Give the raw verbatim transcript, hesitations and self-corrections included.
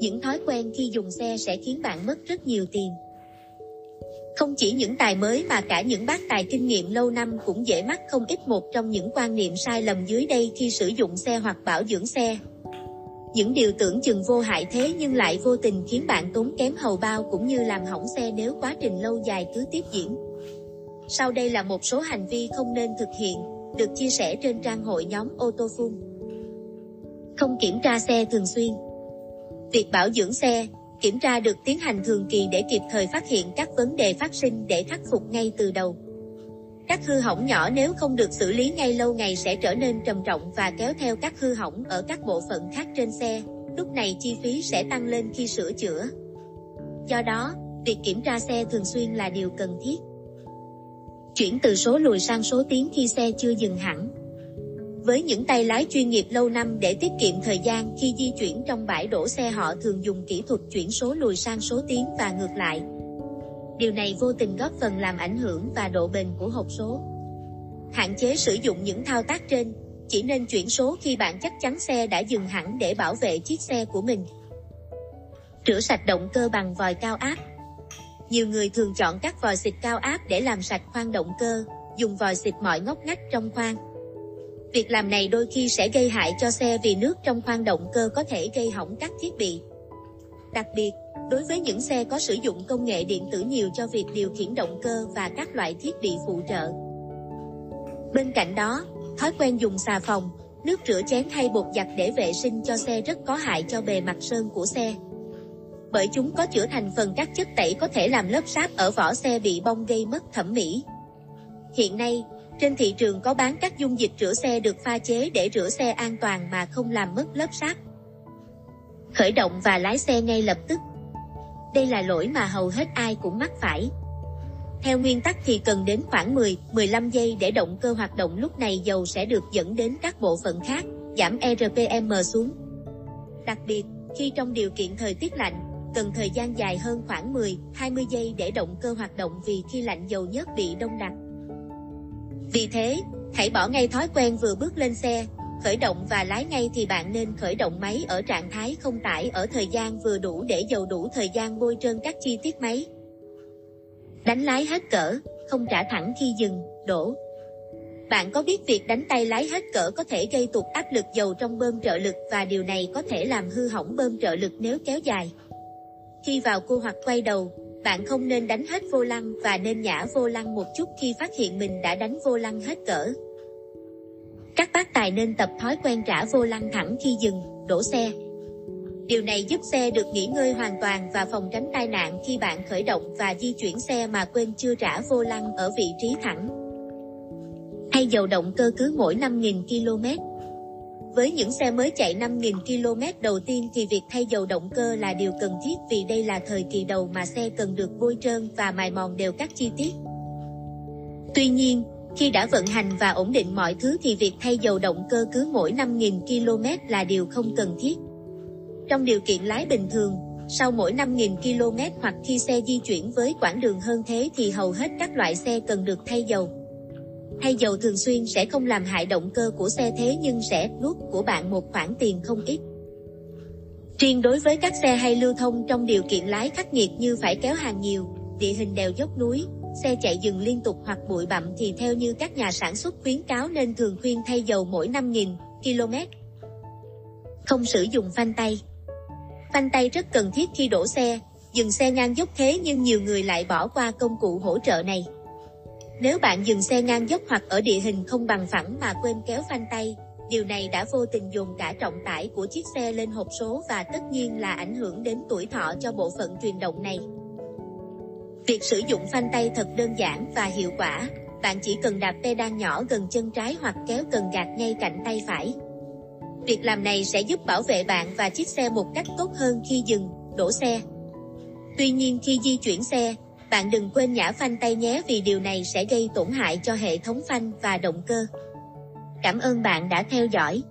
những thói quen khi dùng xe sẽ khiến bạn mất rất nhiều tiền. Không chỉ những tài mới mà cả những bác tài kinh nghiệm lâu năm cũng dễ mắc không ít một trong những quan niệm sai lầm dưới đây khi sử dụng xe hoặc bảo dưỡng xe. Những điều tưởng chừng vô hại thế nhưng lại vô tình khiến bạn tốn kém hầu bao cũng như làm hỏng xe nếu quá trình lâu dài cứ tiếp diễn. Sau đây là một số hành vi không nên thực hiện, được chia sẻ trên trang hội nhóm ô tô phun. Không kiểm tra xe thường xuyên. Việc bảo dưỡng xe, kiểm tra được tiến hành thường kỳ để kịp thời phát hiện các vấn đề phát sinh để khắc phục ngay từ đầu. Các hư hỏng nhỏ nếu không được xử lý ngay lâu ngày sẽ trở nên trầm trọng và kéo theo các hư hỏng ở các bộ phận khác trên xe, lúc này chi phí sẽ tăng lên khi sửa chữa. Do đó, việc kiểm tra xe thường xuyên là điều cần thiết. Chuyển từ số lùi sang số tiến khi xe chưa dừng hẳn. Với những tay lái chuyên nghiệp lâu năm để tiết kiệm thời gian khi di chuyển trong bãi đổ xe, họ thường dùng kỹ thuật chuyển số lùi sang số tiến và ngược lại. Điều này vô tình góp phần làm ảnh hưởng và độ bền của hộp số. Hạn chế sử dụng những thao tác trên, chỉ nên chuyển số khi bạn chắc chắn xe đã dừng hẳn để bảo vệ chiếc xe của mình. Rửa sạch động cơ bằng vòi cao áp. Nhiều người thường chọn các vòi xịt cao áp để làm sạch khoang động cơ, dùng vòi xịt mọi ngóc ngách trong khoang. Việc làm này đôi khi sẽ gây hại cho xe vì nước trong khoang động cơ có thể gây hỏng các thiết bị. Đặc biệt, đối với những xe có sử dụng công nghệ điện tử nhiều cho việc điều khiển động cơ và các loại thiết bị phụ trợ. Bên cạnh đó, thói quen dùng xà phòng, nước rửa chén hay bột giặt để vệ sinh cho xe rất có hại cho bề mặt sơn của xe. Bởi chúng có chứa thành phần các chất tẩy có thể làm lớp sáp ở vỏ xe bị bong gây mất thẩm mỹ. Hiện nay, trên thị trường có bán các dung dịch rửa xe được pha chế để rửa xe an toàn mà không làm mất lớp sáp. Khởi động và lái xe ngay lập tức. Đây là lỗi mà hầu hết ai cũng mắc phải. Theo nguyên tắc thì cần đến khoảng mười đến mười lăm giây để động cơ hoạt động, lúc này dầu sẽ được dẫn đến các bộ phận khác, giảm e rờ pê em xuống. Đặc biệt, khi trong điều kiện thời tiết lạnh, cần thời gian dài hơn khoảng mười đến hai mươi giây để động cơ hoạt động vì khi lạnh dầu nhớt bị đông đặc. Vì thế, hãy bỏ ngay thói quen vừa bước lên xe, khởi động và lái ngay thì bạn nên khởi động máy ở trạng thái không tải ở thời gian vừa đủ để dầu đủ thời gian bôi trơn các chi tiết máy. Đánh lái hết cỡ, không trả thẳng khi dừng, đổ. Bạn có biết việc đánh tay lái hết cỡ có thể gây tụt áp lực dầu trong bơm trợ lực và điều này có thể làm hư hỏng bơm trợ lực nếu kéo dài. Khi vào cua hoặc quay đầu, bạn không nên đánh hết vô lăng và nên nhả vô lăng một chút khi phát hiện mình đã đánh vô lăng hết cỡ. Các bác tài nên tập thói quen trả vô lăng thẳng khi dừng, đổ xe. Điều này giúp xe được nghỉ ngơi hoàn toàn và phòng tránh tai nạn khi bạn khởi động và di chuyển xe mà quên chưa trả vô lăng ở vị trí thẳng. Thay dầu động cơ cứ mỗi năm nghìn ki lô mét. Với những xe mới chạy năm nghìn ki lô mét đầu tiên thì việc thay dầu động cơ là điều cần thiết vì đây là thời kỳ đầu mà xe cần được bôi trơn và mài mòn đều các chi tiết. Tuy nhiên, khi đã vận hành và ổn định mọi thứ thì việc thay dầu động cơ cứ mỗi năm nghìn ki lô mét là điều không cần thiết. Trong điều kiện lái bình thường, sau mỗi năm nghìn ki lô mét hoặc khi xe di chuyển với quãng đường hơn thế thì hầu hết các loại xe cần được thay dầu. Thay dầu thường xuyên sẽ không làm hại động cơ của xe thế nhưng sẽ nuốt của bạn một khoản tiền không ít. Riêng đối với các xe hay lưu thông trong điều kiện lái khắc nghiệt như phải kéo hàng nhiều, địa hình đèo dốc núi, xe chạy dừng liên tục hoặc bụi bặm thì theo như các nhà sản xuất khuyến cáo nên thường khuyên thay dầu mỗi năm nghìn ki lô mét. Không sử dụng phanh tay. Phanh tay rất cần thiết khi đổ xe, dừng xe ngang dốc, thế nhưng nhiều người lại bỏ qua công cụ hỗ trợ này. Nếu bạn dừng xe ngang dốc hoặc ở địa hình không bằng phẳng mà quên kéo phanh tay, điều này đã vô tình dồn cả trọng tải của chiếc xe lên hộp số và tất nhiên là ảnh hưởng đến tuổi thọ cho bộ phận truyền động này. Việc sử dụng phanh tay thật đơn giản và hiệu quả, bạn chỉ cần đạp pedal nhỏ gần chân trái hoặc kéo cần gạt ngay cạnh tay phải. Việc làm này sẽ giúp bảo vệ bạn và chiếc xe một cách tốt hơn khi dừng, đổ xe. Tuy nhiên khi di chuyển xe, bạn đừng quên nhả phanh tay nhé vì điều này sẽ gây tổn hại cho hệ thống phanh và động cơ. Cảm ơn bạn đã theo dõi.